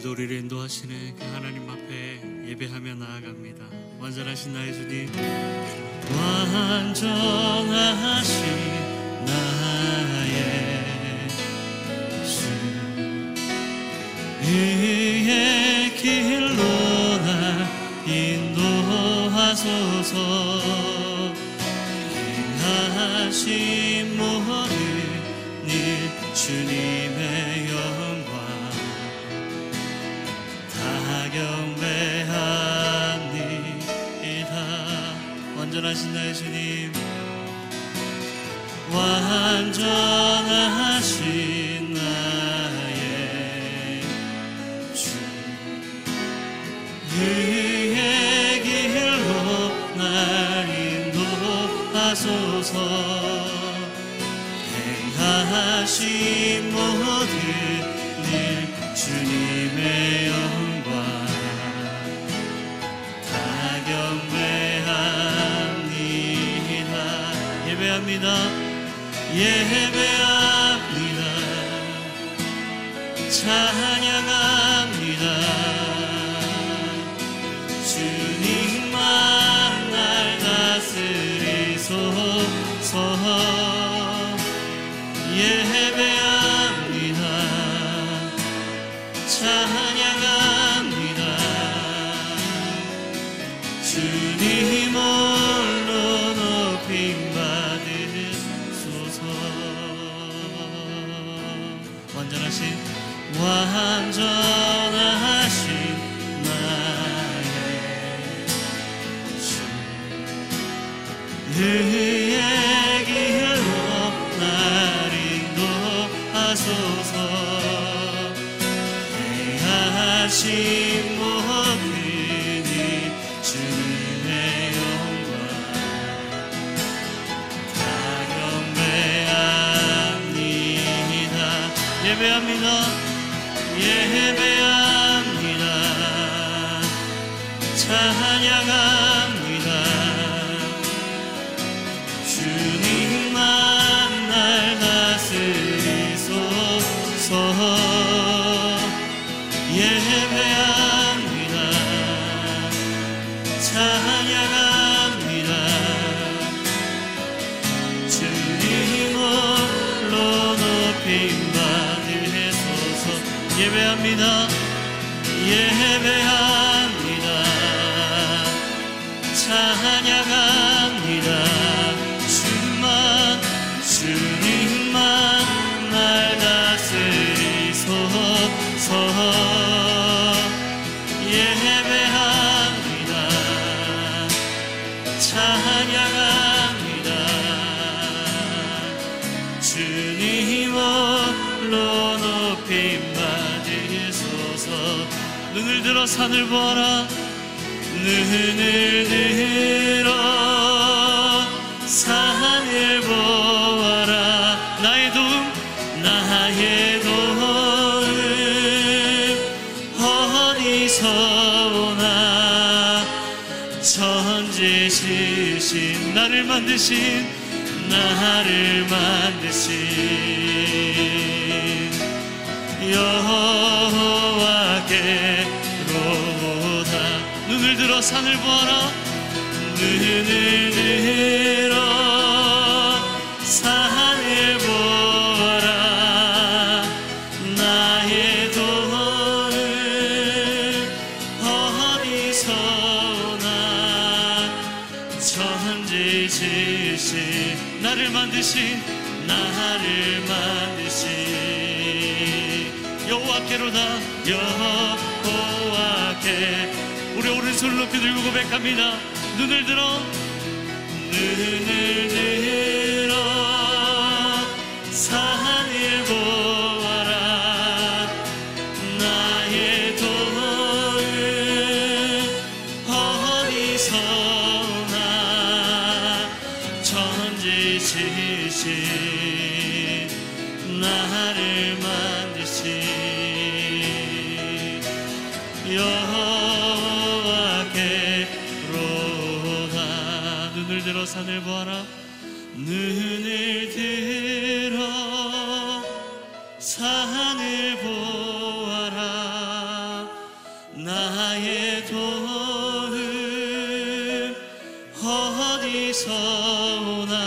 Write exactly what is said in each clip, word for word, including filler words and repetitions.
오늘도 우리를 인도하시는 그 하나님 앞에 예배하며 나아갑니다. 완전하신 나의 주님, 완전하신 나의 주, 의의 길로 날 인도하소서. 행하신 모든 일 주님의 완전하신 나의 주님, 완전하신 나의 주, 그의 길로 날 인도하소서. 행하신 모든 일 주님의 영광 다 경배하소서. 예배합니다. 예배합니다. 찬양합니다. 주님만 날 다스리소서. 예배합니다. 찬양합니다. 주님 홀로 높임 완전하신 나의 주, 그의 길로 날 인도하소서. 행하신 모든 일 주님의 영광 다 경배합니다. 예배합니다. 예배합니다. 찬양합니다. 주님만 날 다스리소서. 예배합니다. 찬양합니다. 주님 홀로 높임 예배합니다. 예배합니다. 찬양합니다. 주만 주님만 날 다스리소서. 예배합니다. 찬양합니다. 주님 홀로 높임 눈을 들어 산을 보라. 눈을 들어 산을 보아라. 나의 도움 나의 도움 어디서 오나. 천지 지으신 나를 만드신 나를 만드신 여호와께 산을 보라. 눈을 들어 산을 보라. 나의 도움은 어디서 오나. 천지 지으신 나를 만드신 나를 만드신 여호와께로다. 여호와께 우리 오른손을 높이 들고 고백합니다. 눈을 들어 눈을 들어 산을 보아라. 나의 도움은 어디서 오나. 천지 지으신 나를 만드신 여호와 눈을 들어 산을 보아라. 눈을 들어 산을 보아라. 무서우나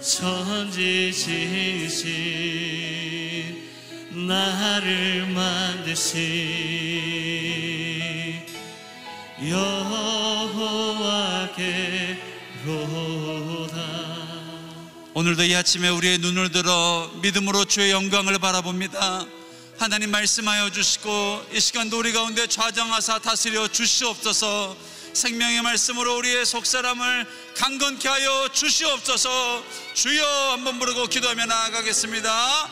천지 지으신 나를 만드신 여호와께로다. 오늘도 이 아침에 우리의 눈을 들어 믿음으로 주의 영광을 바라봅니다. 하나님 말씀하여 주시고 이 시간도 우리 가운데 좌정하사 다스려 주시옵소서. 생명의 말씀으로 우리의 속사람을 강건케 하여 주시옵소서. 주여 한번 부르고 기도하며 나아가겠습니다.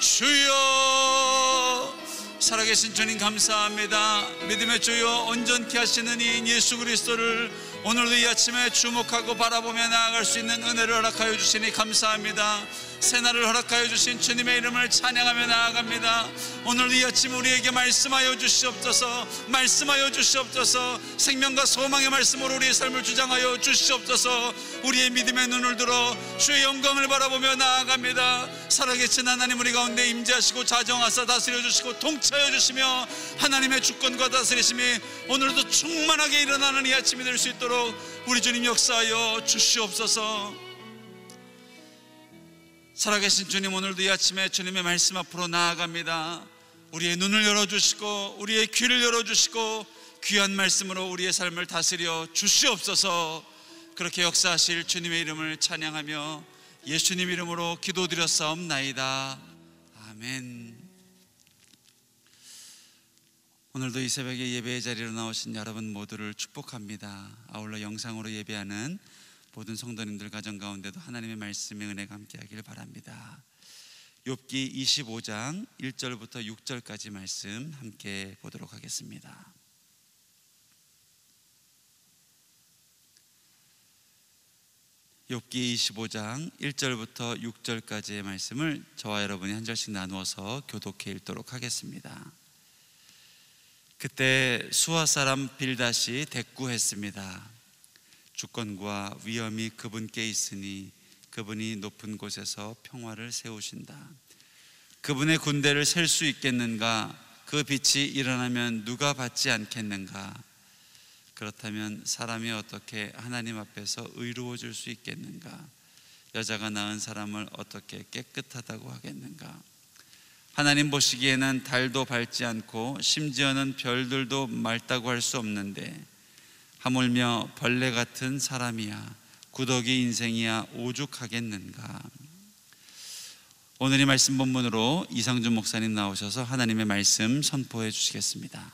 주여, 살아계신 주님 감사합니다. 믿음의 주여, 온전케 하시는 이 예수 그리스도를 오늘도 이 아침에 주목하고 바라보며 나아갈 수 있는 은혜를 허락하여 주시니 감사합니다. 새날을 허락하여 주신 주님의 이름을 찬양하며 나아갑니다. 오늘 이 아침 우리에게 말씀하여 주시옵소서. 말씀하여 주시옵소서. 생명과 소망의 말씀으로 우리의 삶을 주장하여 주시옵소서. 우리의 믿음의 눈을 들어 주의 영광을 바라보며 나아갑니다. 살아계신 하나님, 우리 가운데 임재하시고 자정하사 다스려 주시고 통치하여 주시며 하나님의 주권과 다스리심이 오늘도 충만하게 일어나는 이 아침이 될 수 있도록 우리 주님 역사하여 주시옵소서. 살아계신 주님, 오늘도 이 아침에 주님의 말씀 앞으로 나아갑니다. 우리의 눈을 열어주시고 우리의 귀를 열어주시고 귀한 말씀으로 우리의 삶을 다스려 주시옵소서. 그렇게 역사하실 주님의 이름을 찬양하며 예수님 이름으로 기도드렸사옵나이다. 아멘. 오늘도 이 새벽에 예배의 자리로 나오신 여러분 모두를 축복합니다. 아울러 영상으로 예배하는 모든 성도님들 가정 가운데도 하나님의 말씀의 은혜가 함께하기를 바랍니다. 욥기 이십오 장 일 절부터 육 절까지 말씀 함께 보도록 하겠습니다. 욥기 이십오 장 일 절부터 육 절까지의 말씀을 저와 여러분이 한 절씩 나누어서 교독해 읽도록 하겠습니다. 그때 수아 사람 빌닷이 대꾸했습니다. 주권과 위엄이 그분께 있으니 그분이 높은 곳에서 평화를 세우신다. 그분의 군대를 셀 수 있겠는가? 그 빛이 일어나면 누가 받지 않겠는가? 그렇다면 사람이 어떻게 하나님 앞에서 의로워질 수 있겠는가? 여자가 낳은 사람을 어떻게 깨끗하다고 하겠는가? 하나님 보시기에는 달도 밝지 않고 심지어는 별들도 맑다고 할 수 없는데 하물며 벌레 같은 사람이야, 구더기 인생이야 오죽하겠는가. 오늘의 말씀 본문으로 이상준 목사님 나오셔서 하나님의 말씀 선포해 주시겠습니다.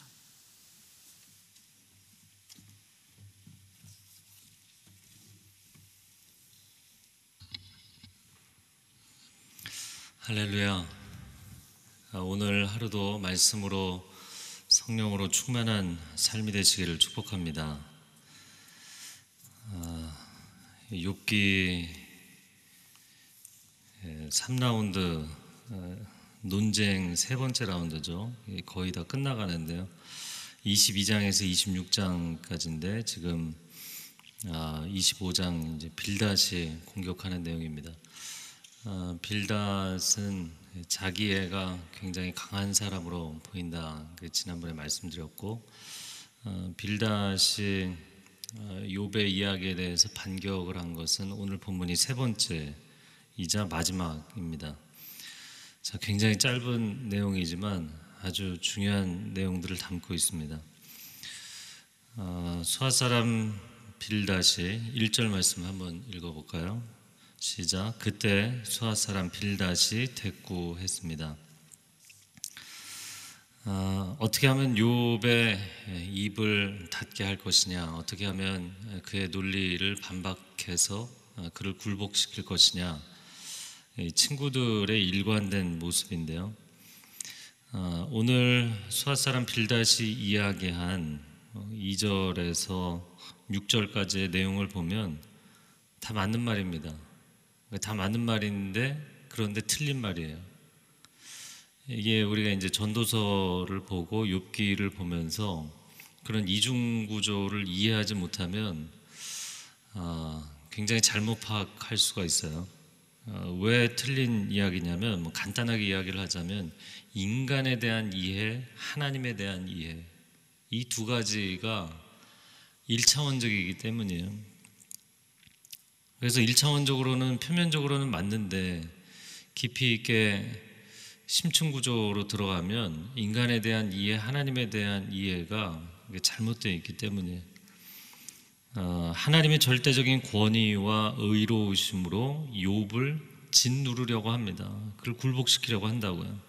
할렐루야. 오늘 하루도 말씀으로 성령으로 충만한 삶이 되시기를 축복합니다. 욥기 삼 라운드 논쟁 세 번째 라운드죠. 거의 다 끝나가는데요. 이십이 장에서 이십육 장까지인데 지금 이십오 장 이제 빌닷이 공격하는 내용입니다. 빌닷은 자기애가 굉장히 강한 사람으로 보인다. 지난번에 말씀드렸고, 빌닷이 욥의 이야기에 대해서 반격을 한 것은 오늘 본문이 세 번째이자 마지막입니다. 자, 굉장히 짧은 내용이지만 아주 중요한 내용들을 담고 있습니다. 아, 수아 사람 빌닷이 일 절 말씀 한번 읽어볼까요? 시작. 그때 수아 사람 빌닷이 대꾸했습니다. 어, 어떻게 하면 욥의 입을 닫게 할 것이냐, 어떻게 하면 그의 논리를 반박해서 그를 굴복시킬 것이냐, 친구들의 일관된 모습인데요. 어, 오늘 수아 사람 빌닷이 이야기한 이 절에서 육 절까지의 내용을 보면 다 맞는 말입니다. 다 맞는 말인데 그런데 틀린 말이에요. 이게 우리가 이제 전도서를 보고 욥기를 보면서 그런 이중구조를 이해하지 못하면 아, 굉장히 잘못 파악할 수가 있어요. 아, 왜 틀린 이야기냐면, 뭐 간단하게 이야기를 하자면 인간에 대한 이해, 하나님에 대한 이해, 이 두 가지가 일차원적이기 때문이에요. 그래서 일차원적으로는 표면적으로는 맞는데 깊이 있게 심층구조로 들어가면 인간에 대한 이해, 하나님에 대한 이해가 잘못되어 있기 때문에 하나님의 절대적인 권위와 의로우심으로 욥을 짓누르려고 합니다. 그걸 굴복시키려고 한다고요.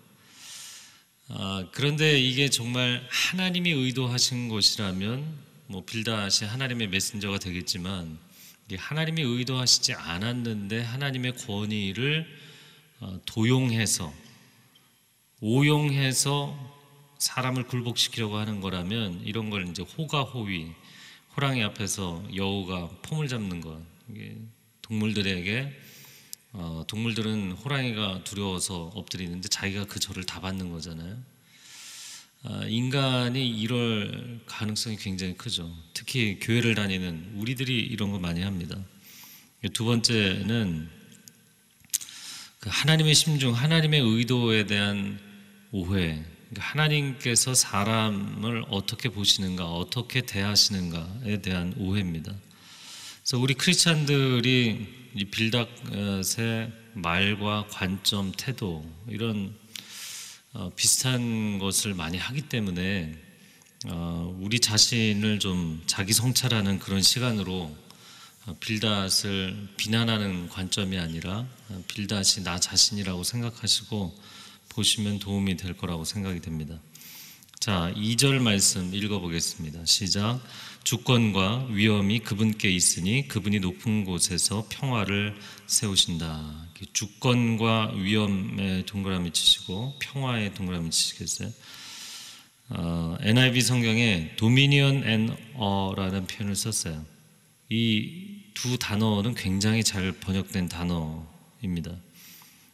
그런데 이게 정말 하나님이 의도하신 것이라면 뭐 빌닷이 하나님의 메신저가 되겠지만 하나님이 의도하시지 않았는데 하나님의 권위를 도용해서 오용해서 사람을 굴복시키려고 하는 거라면 이런 걸 이제 호가호위, 호랑이 앞에서 여우가 폼을 잡는 것. 이게 동물들에게 어, 동물들은 호랑이가 두려워서 엎드리는데 자기가 그 절을 다 받는 거잖아요. 아, 인간이 이럴 가능성이 굉장히 크죠. 특히 교회를 다니는 우리들이 이런 거 많이 합니다. 두 번째는 그 하나님의 심중, 하나님의 의도에 대한 오해. 하나님께서 사람을 어떻게 보시는가, 어떻게 대하시는가에 대한 오해입니다. 그래서 우리 크리스찬들이 이 빌닷의 말과 관점, 태도 이런 어, 비슷한 것을 많이 하기 때문에 어, 우리 자신을 좀 자기 성찰하는 그런 시간으로 빌닷을 비난하는 관점이 아니라 빌닷이 나 자신이라고 생각하시고 보시면 도움이 될 거라고 생각이 됩니다. 자, 이 절 말씀 읽어보겠습니다. 시작. 주권과 위엄이 그분께 있으니 그분이 높은 곳에서 평화를 세우신다. 주권과 위엄에 동그라미 치시고 평화에 동그라미 치시겠어요? 어, 엔아이브이 성경에 dominion and a라는 표현을 썼어요. 이 두 단어는 굉장히 잘 번역된 단어입니다.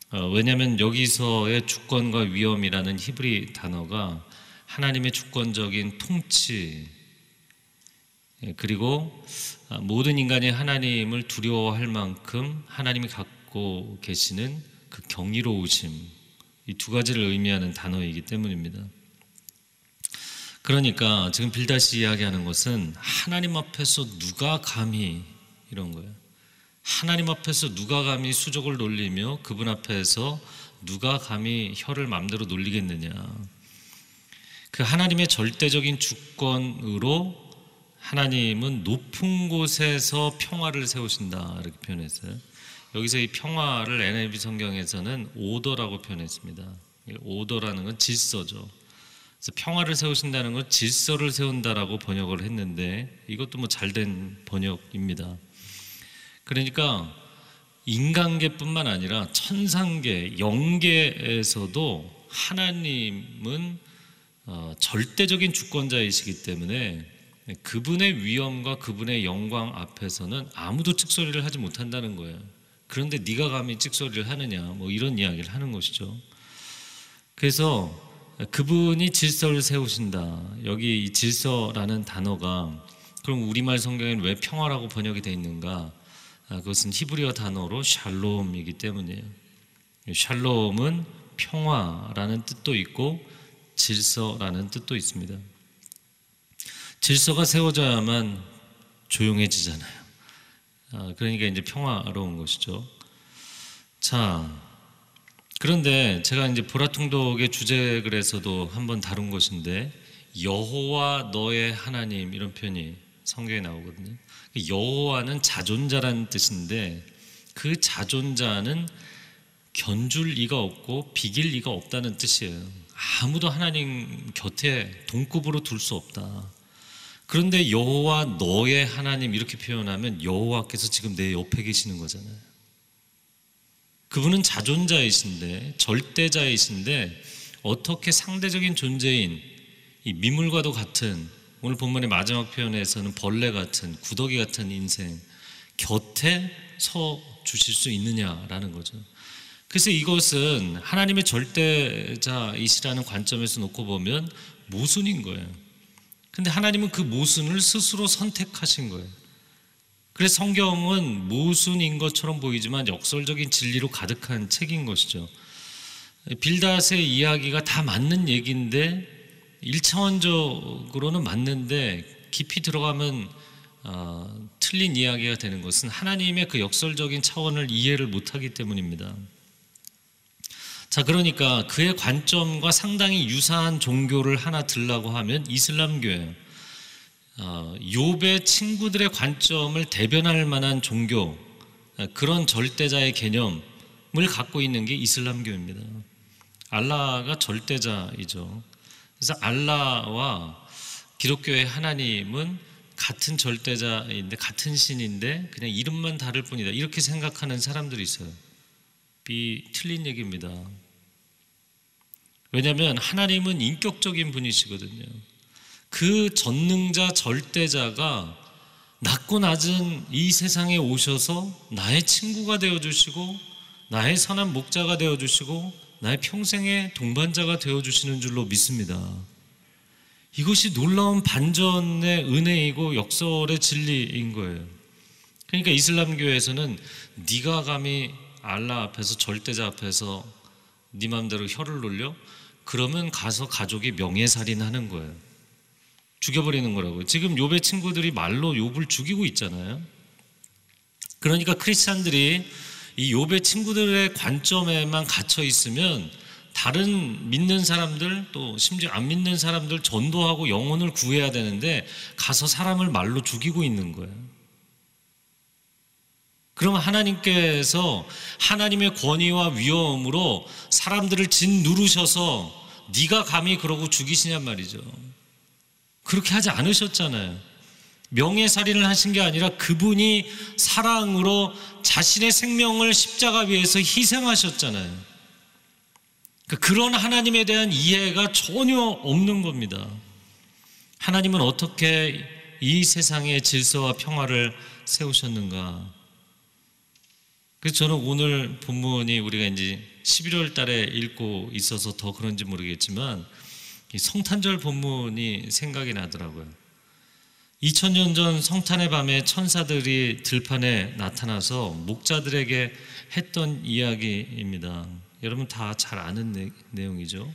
어, 왜냐하면 여기서의 주권과 위엄이라는 히브리 단어가 하나님의 주권적인 통치 그리고 모든 인간이 하나님을 두려워할 만큼 하나님이 갖고 계시는 그 경이로우심 이 두 가지를 의미하는 단어이기 때문입니다. 그러니까 지금 빌닷이 이야기하는 것은 하나님 앞에서 누가 감히 이런 거예요. 하나님 앞에서 누가 감히 수족을 놀리며 그분 앞에서 누가 감히 혀를 마음대로 놀리겠느냐. 그 하나님의 절대적인 주권으로 하나님은 높은 곳에서 평화를 세우신다 이렇게 표현했어요. 여기서 이 평화를 엔아이브이 성경에서는 오더라고 표현했습니다. 오더라는 건 질서죠. 그래서 평화를 세우신다는 건 질서를 세운다라고 번역을 했는데 이것도 뭐 잘된 번역입니다. 그러니까 인간계뿐만 아니라 천상계, 영계에서도 하나님은 절대적인 주권자이시기 때문에 그분의 위엄과 그분의 영광 앞에서는 아무도 찍소리를 하지 못한다는 거예요. 그런데 네가 감히 찍소리를 하느냐 뭐 이런 이야기를 하는 것이죠. 그래서 그분이 질서를 세우신다. 여기 이 질서라는 단어가 그럼 우리말 성경에는 왜 평화라고 번역이 돼 있는가? 그것은 히브리어 단어로 샬롬이기 때문이에요. 샬롬은 평화라는 뜻도 있고 질서라는 뜻도 있습니다. 질서가 세워져야만 조용해지잖아요. 그러니까 이제 평화로운 것이죠. 자, 그런데 제가 이제 보라통독의 주제글에서도 한번 다룬 것인데 여호와 너의 하나님 이런 표현이 성경에 나오거든요. 여호와는 자존자라는 뜻인데 그 자존자는 견줄 리가 없고 비길 리가 없다는 뜻이에요. 아무도 하나님 곁에 동급으로 둘 수 없다. 그런데 여호와 너의 하나님 이렇게 표현하면 여호와께서 지금 내 옆에 계시는 거잖아요. 그분은 자존자이신데 절대자이신데 어떻게 상대적인 존재인 이 미물과도 같은 오늘 본문의 마지막 표현에서는 벌레 같은 구더기 같은 인생 곁에 서 주실 수 있느냐라는 거죠. 그래서 이것은 하나님의 절대자이시라는 관점에서 놓고 보면 모순인 거예요. 근데 하나님은 그 모순을 스스로 선택하신 거예요. 그래서 성경은 모순인 것처럼 보이지만 역설적인 진리로 가득한 책인 것이죠. 빌닷의 이야기가 다 맞는 얘기인데 일차원적으로는 맞는데 깊이 들어가면 어, 틀린 이야기가 되는 것은 하나님의 그 역설적인 차원을 이해를 못하기 때문입니다. 자, 그러니까 그의 관점과 상당히 유사한 종교를 하나 들라고 하면 이슬람교예요. 어, 욥의 친구들의 관점을 대변할 만한 종교, 그런 절대자의 개념을 갖고 있는 게 이슬람교입니다. 알라가 절대자이죠. 그래서 알라와 기독교의 하나님은 같은 절대자인데, 같은 신인데 그냥 이름만 다를 뿐이다, 이렇게 생각하는 사람들이 있어요. 비 틀린 얘기입니다. 왜냐하면 하나님은 인격적인 분이시거든요. 그 전능자 절대자가 낮고 낮은 이 세상에 오셔서 나의 친구가 되어주시고, 나의 선한 목자가 되어주시고, 나의 평생의 동반자가 되어주시는 줄로 믿습니다. 이것이 놀라운 반전의 은혜이고 역설의 진리인 거예요. 그러니까 이슬람교에서는 네가 감히 알라 앞에서, 절대자 앞에서 네 맘대로 혀를 놀려? 그러면 가서 가족이 명예살인하는 거예요. 죽여버리는 거라고요. 지금 욥의 친구들이 말로 욥을 죽이고 있잖아요. 그러니까 크리스찬들이 이 욥의 친구들의 관점에만 갇혀 있으면 다른 믿는 사람들, 또 심지어 안 믿는 사람들 전도하고 영혼을 구해야 되는데 가서 사람을 말로 죽이고 있는 거예요. 그럼 하나님께서 하나님의 권위와 위엄으로 사람들을 짓누르셔서 네가 감히 그러고 죽이시냔 말이죠. 그렇게 하지 않으셨잖아요. 명예살인을 하신 게 아니라 그분이 사랑으로 자신의 생명을 십자가 위에서 희생하셨잖아요. 그런 하나님에 대한 이해가 전혀 없는 겁니다. 하나님은 어떻게 이 세상의 질서와 평화를 세우셨는가. 그래서 저는 오늘 본문이 우리가 이제 십일월 달에 읽고 있어서 더 그런지 모르겠지만 이 성탄절 본문이 생각이 나더라고요. 이천 년 전 성탄의 밤에 천사들이 들판에 나타나서 목자들에게 했던 이야기입니다. 여러분 다 잘 아는 내용이죠.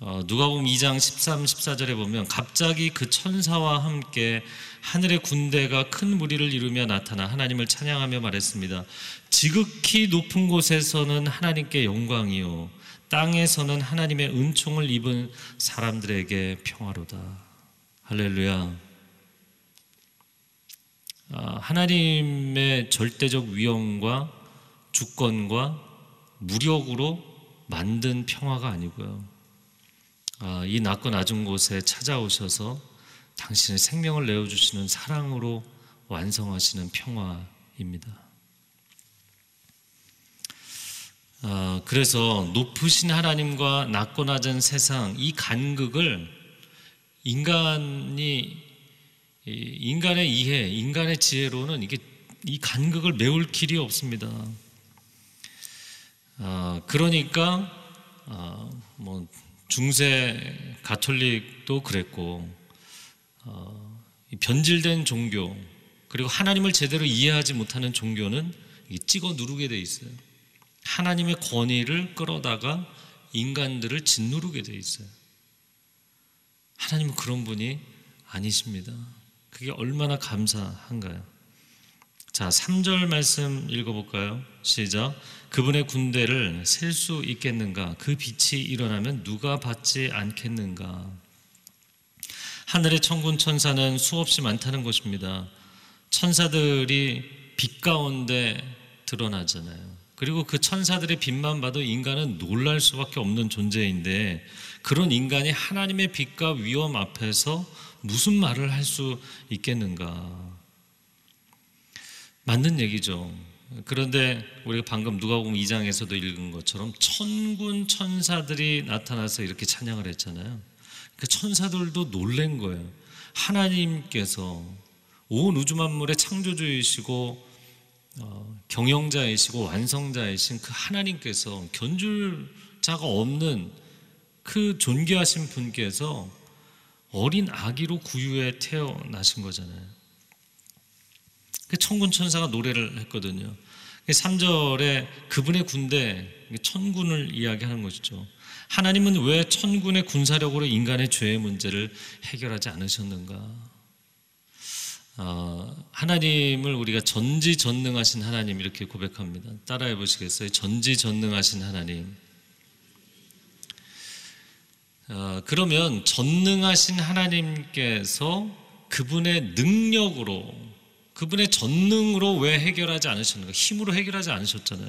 어, 누가복음 이 장 십삼, 십사 절에 보면 갑자기 그 천사와 함께 하늘의 군대가 큰 무리를 이루며 나타나 하나님을 찬양하며 말했습니다. 지극히 높은 곳에서는 하나님께 영광이요, 땅에서는 하나님의 은총을 입은 사람들에게 평화로다. 할렐루야. 아, 하나님의 절대적 위엄과 주권과 무력으로 만든 평화가 아니고요. 아, 이 낮고 낮은 곳에 찾아오셔서 당신의 생명을 내어주시는 사랑으로 완성하시는 평화입니다. 아, 그래서 높으신 하나님과 낮고 낮은 세상, 이 간극을 인간이, 인간의 이해, 인간의 지혜로는 이게 이 간극을 메울 길이 없습니다. 아, 그러니까 아, 뭐 중세 가톨릭도 그랬고, 어, 변질된 종교, 그리고 하나님을 제대로 이해하지 못하는 종교는 찍어 누르게 돼 있어요. 하나님의 권위를 끌어다가 인간들을 짓누르게 돼 있어요. 하나님은 그런 분이 아니십니다. 그게 얼마나 감사한가요? 자, 삼 절 말씀 읽어볼까요? 시작. 그분의 군대를 셀 수 있겠는가? 그 빛이 일어나면 누가 받지 않겠는가? 하늘의 천군 천사는 수없이 많다는 것입니다. 천사들이 빛 가운데 드러나잖아요. 그리고 그 천사들의 빛만 봐도 인간은 놀랄 수밖에 없는 존재인데, 그런 인간이 하나님의 빛과 위엄 앞에서 무슨 말을 할 수 있겠는가? 맞는 얘기죠. 그런데 우리가 방금 누가복음 이 장에서도 읽은 것처럼 천군 천사들이 나타나서 이렇게 찬양을 했잖아요. 그 천사들도 놀란 거예요. 하나님께서 온 우주 만물의 창조주이시고 어, 경영자이시고 완성자이신 그 하나님께서, 견줄자가 없는 그 존귀하신 분께서 어린 아기로 구유에 태어나신 거잖아요. 천군 천사가 노래를 했거든요. 삼 절에 그분의 군대, 천군을 이야기하는 것이죠. 하나님은 왜 천군의 군사력으로 인간의 죄의 문제를 해결하지 않으셨는가? 하나님을 우리가 전지전능하신 하나님 이렇게 고백합니다. 따라해 보시겠어요? 전지전능하신 하나님. 그러면 전능하신 하나님께서 그분의 능력으로, 그분의 전능으로 왜 해결하지 않으셨는가? 힘으로 해결하지 않으셨잖아요.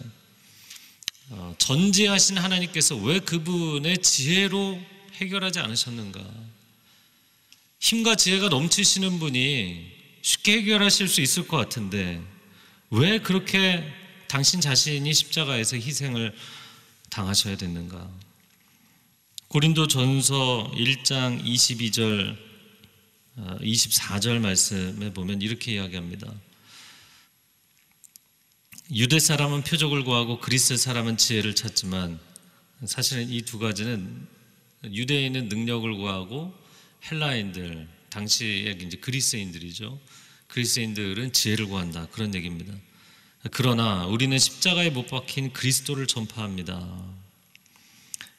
전지하신 하나님께서 왜 그분의 지혜로 해결하지 않으셨는가? 힘과 지혜가 넘치시는 분이 쉽게 해결하실 수 있을 것 같은데 왜 그렇게 당신 자신이 십자가에서 희생을 당하셔야 됐는가? 고린도전서 일 장 이십이 절, 이십사 절 말씀에 보면 이렇게 이야기합니다. 유대 사람은 표적을 구하고 그리스 사람은 지혜를 찾지만, 사실은 이 두 가지는 유대인은 능력을 구하고 헬라인들, 당시에 이제 그리스인들이죠. 그리스인들은 지혜를 구한다, 그런 얘기입니다. 그러나 우리는 십자가에 못 박힌 그리스도를 전파합니다.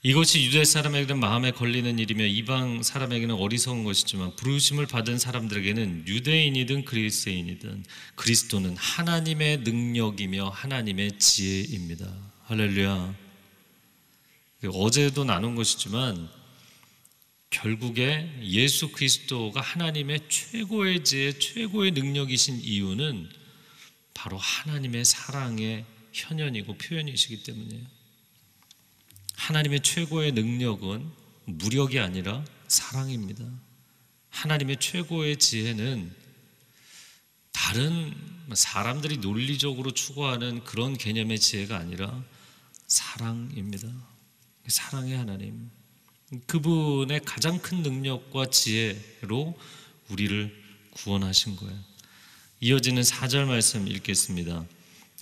이것이 유대 사람에게는 마음에 걸리는 일이며 이방 사람에게는 어리석은 것이지만 부르심을 받은 사람들에게는 유대인이든 그리스인이든 그리스도는 하나님의 능력이며 하나님의 지혜입니다. 할렐루야. 어제도 나눈 것이지만 결국에 예수 그리스도가 하나님의 최고의 지혜, 최고의 능력이신 이유는 바로 하나님의 사랑의 현현이고 표현이시기 때문이에요. 하나님의 최고의 능력은 무력이 아니라 사랑입니다. 하나님의 최고의 지혜는 다른 사람들이 논리적으로 추구하는 그런 개념의 지혜가 아니라 사랑입니다. 사랑의 하나님. 그분의 가장 큰 능력과 지혜로 우리를 구원하신 거예요. 이어지는 사 절 말씀 읽겠습니다.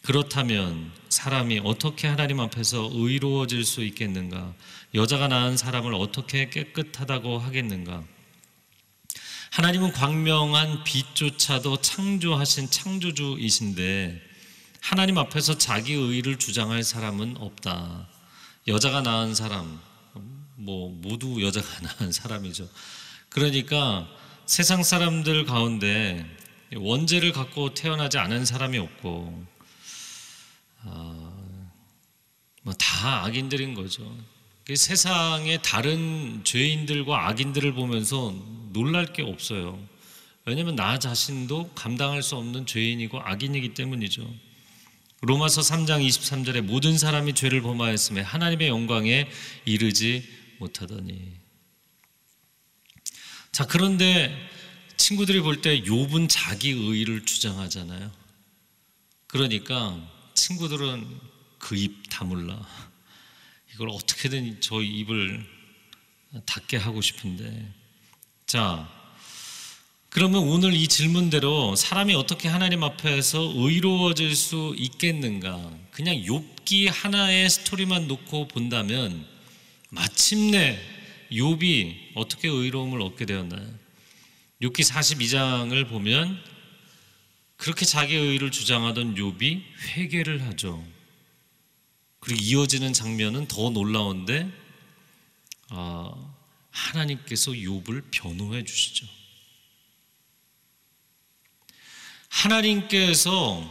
그렇다면 사람이 어떻게 하나님 앞에서 의로워질 수 있겠는가? 여자가 낳은 사람을 어떻게 깨끗하다고 하겠는가? 하나님은 광명한 빛조차도 창조하신 창조주이신데 하나님 앞에서 자기 의의를 주장할 사람은 없다. 여자가 낳은 사람, 뭐 모두 여자가 낳은 사람이죠. 그러니까 세상 사람들 가운데 원죄를 갖고 태어나지 않은 사람이 없고 어, 뭐 다 악인들인 거죠. 세상의 다른 죄인들과 악인들을 보면서 놀랄 게 없어요. 왜냐하면 나 자신도 감당할 수 없는 죄인이고 악인이기 때문이죠. 로마서 삼 장 이십삼 절에 모든 사람이 죄를 범하였음에 하나님의 영광에 이르지 못하더니. 자, 그런데 친구들이 볼 때 욥은 자기 의의를 주장하잖아요. 그러니까 친구들은 그 입 다물라, 이걸 어떻게든 저 입을 닫게 하고 싶은데, 자 그러면 오늘 이 질문대로 사람이 어떻게 하나님 앞에서 의로워질 수 있겠는가, 그냥 욥기 하나의 스토리만 놓고 본다면 마침내 욥이 어떻게 의로움을 얻게 되었나요? 욥기 사십이 장을 보면 그렇게 자기 의의를 주장하던 욥이 회개를 하죠. 그리고 이어지는 장면은 더 놀라운데 아, 하나님께서 욥을 변호해 주시죠. 하나님께서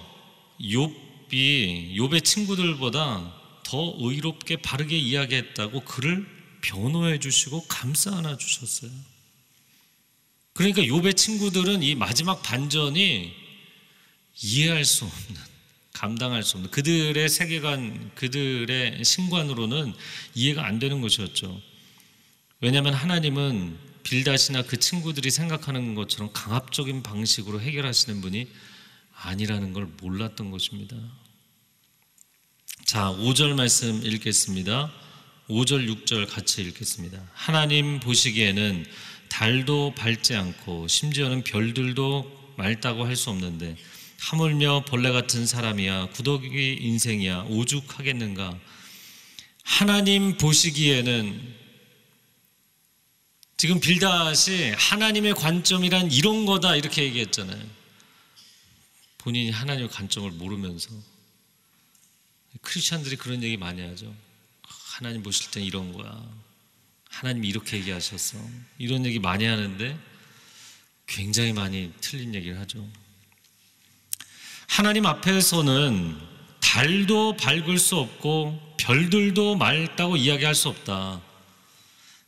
욥이 욥의 친구들보다 더 의롭게 바르게 이야기했다고 그를 변호해 주시고 감싸 안아 주셨어요. 그러니까 욥의 친구들은 이 마지막 반전이 이해할 수 없는, 감당할 수 없는, 그들의 세계관, 그들의 신관으로는 이해가 안 되는 것이었죠. 왜냐하면 하나님은 빌닷이나 그 친구들이 생각하는 것처럼 강압적인 방식으로 해결하시는 분이 아니라는 걸 몰랐던 것입니다. 자, 오 절 말씀 읽겠습니다. 오 절, 육 절 같이 읽겠습니다. 하나님 보시기에는 달도 밝지 않고 심지어는 별들도 맑다고 할 수 없는데 하물며 벌레 같은 사람이야 구더기 인생이야 오죽하겠는가. 하나님 보시기에는, 지금 빌닷이 하나님의 관점이란 이런 거다 이렇게 얘기했잖아요. 본인이 하나님의 관점을 모르면서. 크리스천들이 그런 얘기 많이 하죠. 하나님 보실 땐 이런 거야, 하나님이 이렇게 얘기하셨어, 이런 얘기 많이 하는데 굉장히 많이 틀린 얘기를 하죠. 하나님 앞에서는 달도 밝을 수 없고 별들도 맑다고 이야기할 수 없다.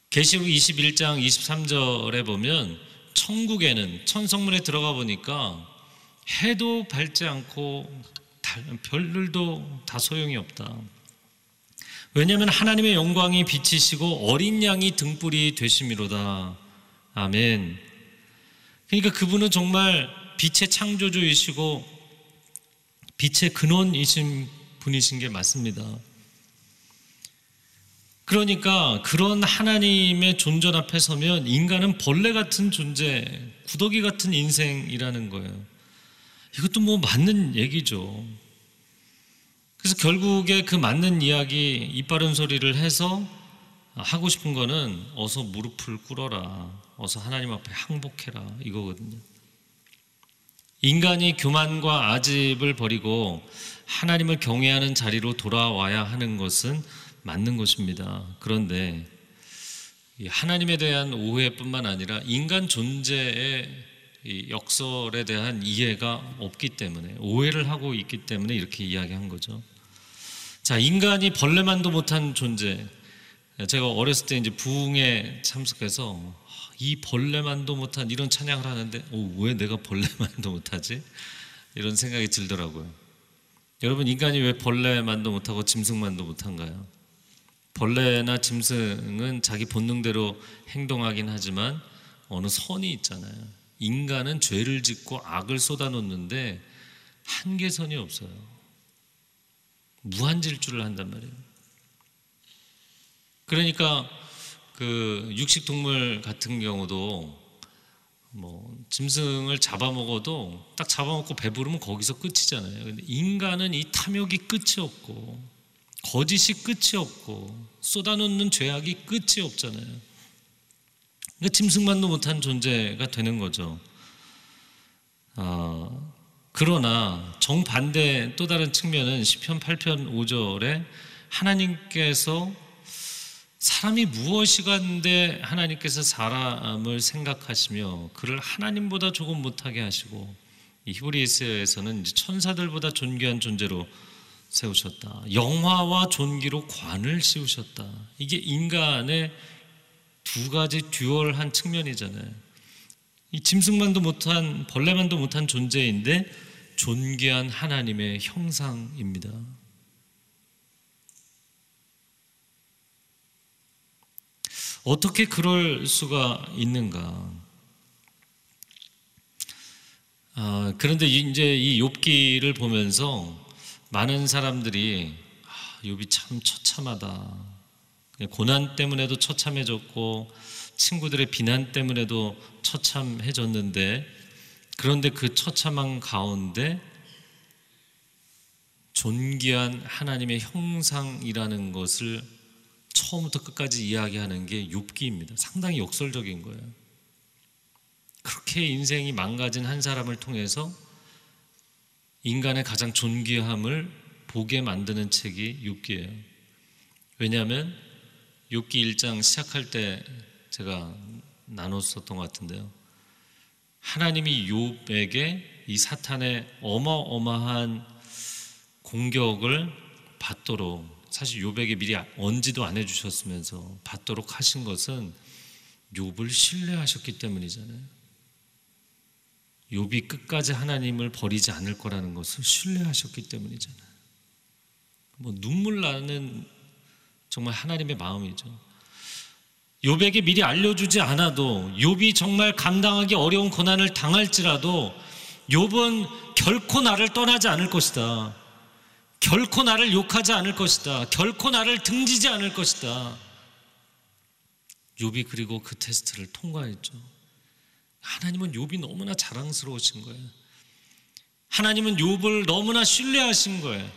계시록 이십일 장 이십삼 절에 보면 천국에는 천성문에 들어가 보니까 해도 밝지 않고 별들도 다 소용이 없다. 왜냐하면 하나님의 영광이 비치시고 어린 양이 등불이 되심이로다. 아멘. 그러니까 그분은 정말 빛의 창조주이시고 빛의 근원이신 분이신 게 맞습니다. 그러니까 그런 하나님의 존전 앞에 서면 인간은 벌레 같은 존재, 구더기 같은 인생이라는 거예요. 이것도 뭐 맞는 얘기죠. 그래서 결국에 그 맞는 이야기, 입 바른 소리를 해서 하고 싶은 거는 어서 무릎을 꿇어라, 어서 하나님 앞에 항복해라 이거거든요. 인간이 교만과 아집을 버리고 하나님을 경외하는 자리로 돌아와야 하는 것은 맞는 것입니다. 그런데 하나님에 대한 오해뿐만 아니라 인간 존재의 역설에 대한 이해가 없기 때문에, 오해를 하고 있기 때문에 이렇게 이야기한 거죠. 자, 인간이 벌레만도 못한 존재. 제가 어렸을 때 이제 부흥에 참석해서 이 벌레만도 못한 이런 찬양을 하는데 오, 왜 내가 벌레만도 못하지? 이런 생각이 들더라고요. 여러분, 인간이 왜 벌레만도 못하고 짐승만도 못한가요? 벌레나 짐승은 자기 본능대로 행동하긴 하지만 어느 선이 있잖아요. 인간은 죄를 짓고 악을 쏟아놓는데 한계선이 없어요. 무한질주를 한단 말이에요. 그러니까 그 육식동물 같은 경우도 뭐 짐승을 잡아먹어도 딱 잡아먹고 배부르면 거기서 끝이잖아요. 근데 인간은 이 탐욕이 끝이 없고 거짓이 끝이 없고 쏟아놓는 죄악이 끝이 없잖아요. 그러니까 짐승만도 못한 존재가 되는 거죠. 아, 그러나 정반대 또 다른 측면은 시편 팔 편 오 절에 하나님께서 사람이 무엇이간데 하나님께서 사람을 생각하시며 그를 하나님보다 조금 못하게 하시고, 이 히브리서에서는 이제 천사들보다 존귀한 존재로 세우셨다. 영화와 존귀로 관을 씌우셨다. 이게 인간의 두 가지 듀얼한 측면이잖아요. 이 짐승만도 못한, 벌레만도 못한 존재인데 존귀한 하나님의 형상입니다. 어떻게 그럴 수가 있는가? 아, 그런데 이제 이 욥기를 보면서 많은 사람들이 아, 욥이 참 처참하다. 고난 때문에도 처참해졌고 친구들의 비난 때문에도 처참해졌는데, 그런데 그 처참한 가운데 존귀한 하나님의 형상이라는 것을 처음부터 끝까지 이야기하는 게 욥기입니다. 상당히 역설적인 거예요. 그렇게 인생이 망가진 한 사람을 통해서 인간의 가장 존귀함을 보게 만드는 책이 욥기예요. 왜냐하면 욥기 일 장 시작할 때 제가 나눴었던 것 같은데요, 하나님이 욥에게 이 사탄의 어마어마한 공격을 받도록, 사실 욥에게 미리 언지도 안 해주셨으면서 받도록 하신 것은 욥을 신뢰하셨기 때문이잖아요. 욥이 끝까지 하나님을 버리지 않을 거라는 것을 신뢰하셨기 때문이잖아요. 뭐 눈물 나는 정말 하나님의 마음이죠. 욥에게 미리 알려주지 않아도, 욥이 정말 감당하기 어려운 고난을 당할지라도 욥은 결코 나를 떠나지 않을 것이다. 결코 나를 욕하지 않을 것이다. 결코 나를 등지지 않을 것이다. 욥이 그리고 그 테스트를 통과했죠. 하나님은 욥이 너무나 자랑스러우신 거예요. 하나님은 욥을 너무나 신뢰하신 거예요.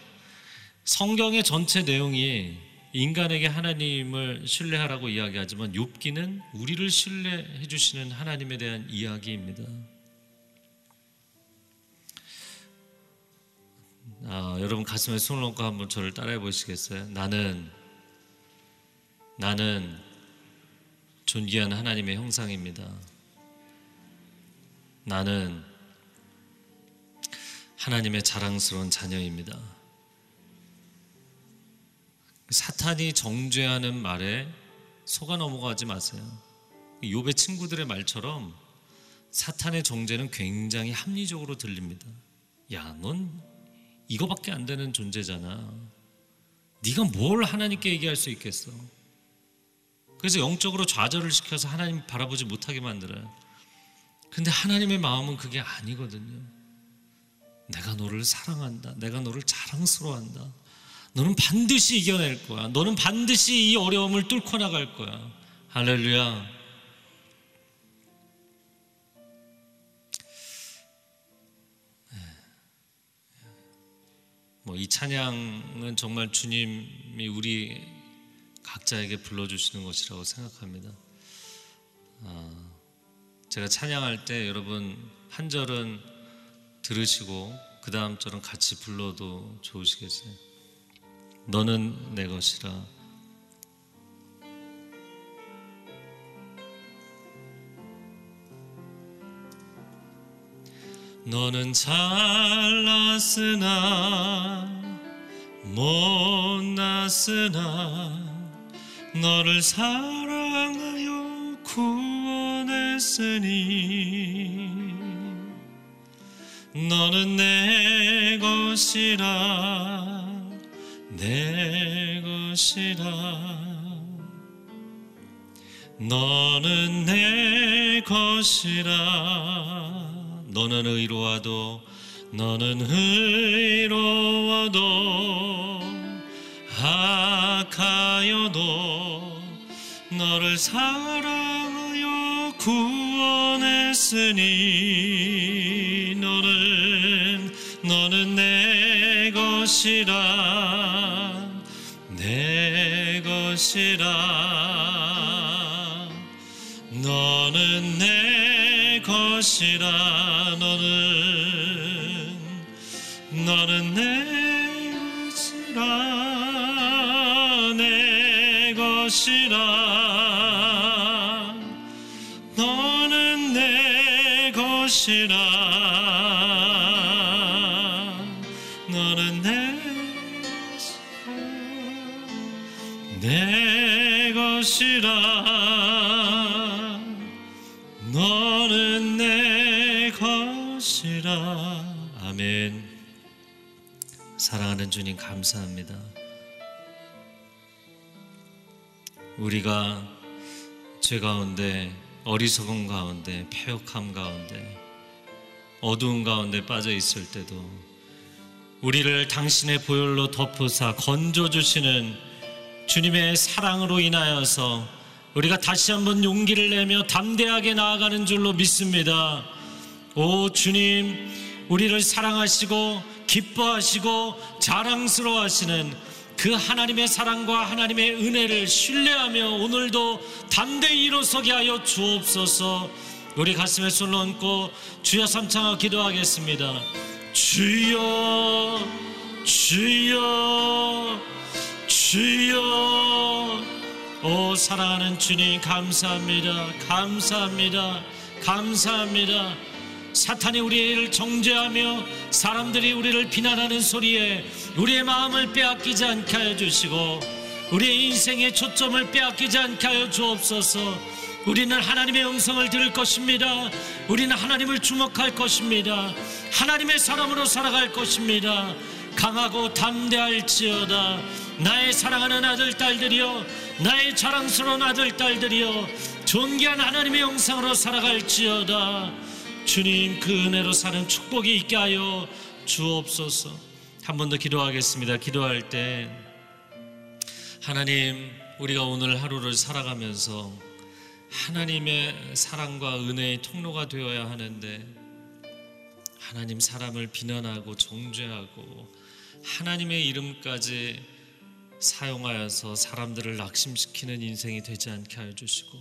성경의 전체 내용이 인간에게 하나님을 신뢰하라고 이야기하지만 욥기는 우리를 신뢰해 주시는 하나님에 대한 이야기입니다. 아, 여러분 가슴에 손을 얹고 한번 저를 따라해 보시겠어요? 나는 나는 존귀한 하나님의 형상입니다. 나는 하나님의 자랑스러운 자녀입니다. 사탄이 정죄하는 말에 속아 넘어가지 마세요. 욥의 친구들의 말처럼 사탄의 정죄는 굉장히 합리적으로 들립니다. 야, 넌 이거밖에 안 되는 존재잖아. 네가 뭘 하나님께 얘기할 수 있겠어. 그래서 영적으로 좌절을 시켜서 하나님 바라보지 못하게 만들어요. 근데 하나님의 마음은 그게 아니거든요. 내가 너를 사랑한다. 내가 너를 자랑스러워한다. 너는 반드시 이겨낼 거야. 너는 반드시 이 어려움을 뚫고 나갈 거야. 할렐루야. 뭐 이 찬양은 정말 주님이 우리 각자에게 불러주시는 것이라고 생각합니다. 아, 제가 찬양할 때 여러분 한 절은 들으시고 그 다음 절은 같이 불러도 좋으시겠어요. 너는 내 것이라. 너는 잘났으나 못났으나 너를 사랑하여 구원했으니 너는 내 것이라 내 것이라 너는 내 것이라 너는 의로워도 너는 의로워도 악하여도 너를 사랑하여 구원했으니 너는 너는 내 것이라 내 것이라 너는 내 것이라 너는 너는 내 것이라 내 것이라 너는 내 것이라 너는 내 내 것이라 너는 내 것이라 아멘. 사랑하는 주님 감사합니다. 우리가 죄 가운데 어리석음 가운데 패역함 가운데 어두운 가운데 빠져 있을 때도 우리를 당신의 보혈로 덮으사 건져주시는 주님의 사랑으로 인하여서 우리가 다시 한번 용기를 내며 담대하게 나아가는 줄로 믿습니다. 오 주님, 우리를 사랑하시고 기뻐하시고 자랑스러워하시는 그 하나님의 사랑과 하나님의 은혜를 신뢰하며 오늘도 담대히 일어서게 하여 주옵소서. 우리 가슴에 손을 얹고 주여 삼창하고 기도하겠습니다. 주여 주여 주여. 오 사랑하는 주님 감사합니다. 감사합니다. 감사합니다. 사탄이 우리를 정죄하며 사람들이 우리를 비난하는 소리에 우리의 마음을 빼앗기지 않게 하여 주시고 우리의 인생의 초점을 빼앗기지 않게 하여 주옵소서. 우리는 하나님의 음성을 들을 것입니다. 우리는 하나님을 주목할 것입니다. 하나님의 사람으로 살아갈 것입니다. 강하고 담대할지어다. 나의 사랑하는 아들 딸들이여, 나의 자랑스러운 아들 딸들이여, 존귀한 하나님의 형상으로 살아갈지어다. 주님, 그 은혜로 사는 축복이 있게 하여 주옵소서. 한 번 더 기도하겠습니다. 기도할 때 하나님, 우리가 오늘 하루를 살아가면서 하나님의 사랑과 은혜의 통로가 되어야 하는데 하나님 사람을 비난하고 정죄하고 하나님의 이름까지 사용하여서 사람들을 낙심시키는 인생이 되지 않게 하여 주시고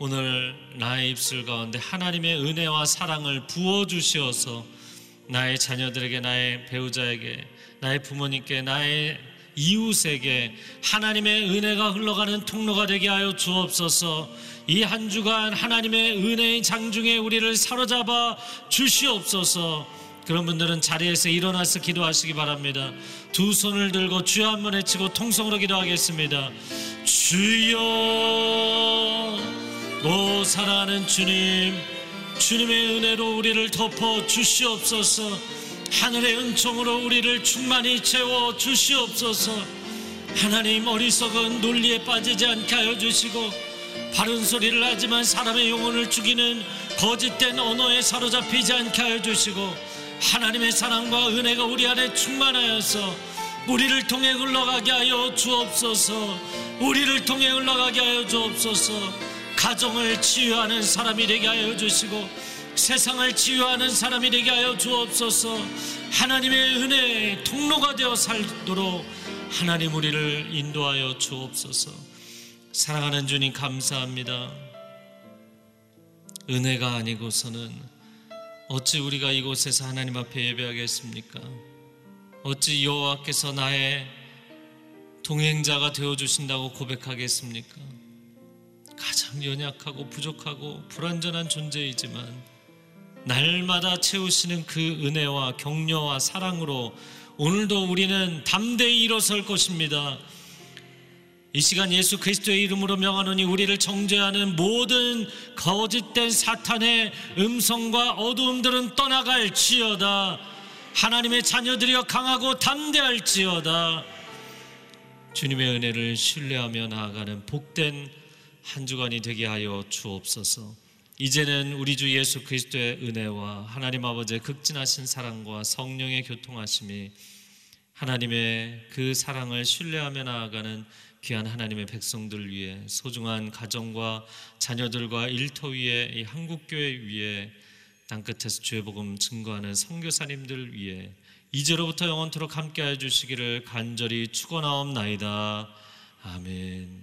오늘 나의 입술 가운데 하나님의 은혜와 사랑을 부어주시어서 나의 자녀들에게, 나의 배우자에게, 나의 부모님께, 나의 이웃에게 하나님의 은혜가 흘러가는 통로가 되게 하여 주옵소서. 이 한 주간 하나님의 은혜의 장중에 우리를 사로잡아 주시옵소서. 그런 분들은 자리에서 일어나서 기도하시기 바랍니다. 두 손을 들고 주여 한번 외치고 통성으로 기도하겠습니다. 주여, 오 사랑하는 주님, 주님의 은혜로 우리를 덮어 주시옵소서. 하늘의 은총으로 우리를 충만히 채워 주시옵소서. 하나님, 어리석은 논리에 빠지지 않게 하여 주시고 바른 소리를 하지만 사람의 영혼을 죽이는 거짓된 언어에 사로잡히지 않게 하여 주시고, 하나님의 사랑과 은혜가 우리 안에 충만하여서 우리를 통해 흘러가게 하여 주옵소서. 우리를 통해 흘러가게 하여 주옵소서. 가정을 치유하는 사람이 되게 하여 주시고 세상을 치유하는 사람이 되게 하여 주옵소서. 하나님의 은혜의 통로가 되어 살도록 하나님 우리를 인도하여 주옵소서. 사랑하는 주님, 감사합니다. 은혜가 아니고서는 어찌 우리가 이곳에서 하나님 앞에 예배하겠습니까? 어찌 여호와께서 나의 동행자가 되어주신다고 고백하겠습니까? 가장 연약하고 부족하고 불완전한 존재이지만 날마다 채우시는 그 은혜와 격려와 사랑으로 오늘도 우리는 담대히 일어설 것입니다. 이 시간 예수 그리스도의 이름으로 명하노니 우리를 정죄하는 모든 거짓된 사탄의 음성과 어두움들은 떠나갈지어다. 하나님의 자녀들이여 강하고 담대할지어다. 주님의 은혜를 신뢰하며 나아가는 복된 한 주간이 되게 하여 주옵소서. 이제는 우리 주 예수 그리스도의 은혜와 하나님 아버지의 극진하신 사랑과 성령의 교통하심이 하나님의 그 사랑을 신뢰하며 나아가는 귀한 하나님의 백성들 위해, 소중한 가정과 자녀들과 일터 위에, 이 한국교회 위에, 땅끝에서 주의 복음 증거하는 선교사님들 위해 이제로부터 영원토록 함께하여 주시기를 간절히 축원하옵나이다. 아멘.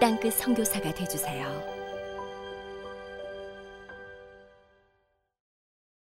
땅끝 선교사가 되어주세요.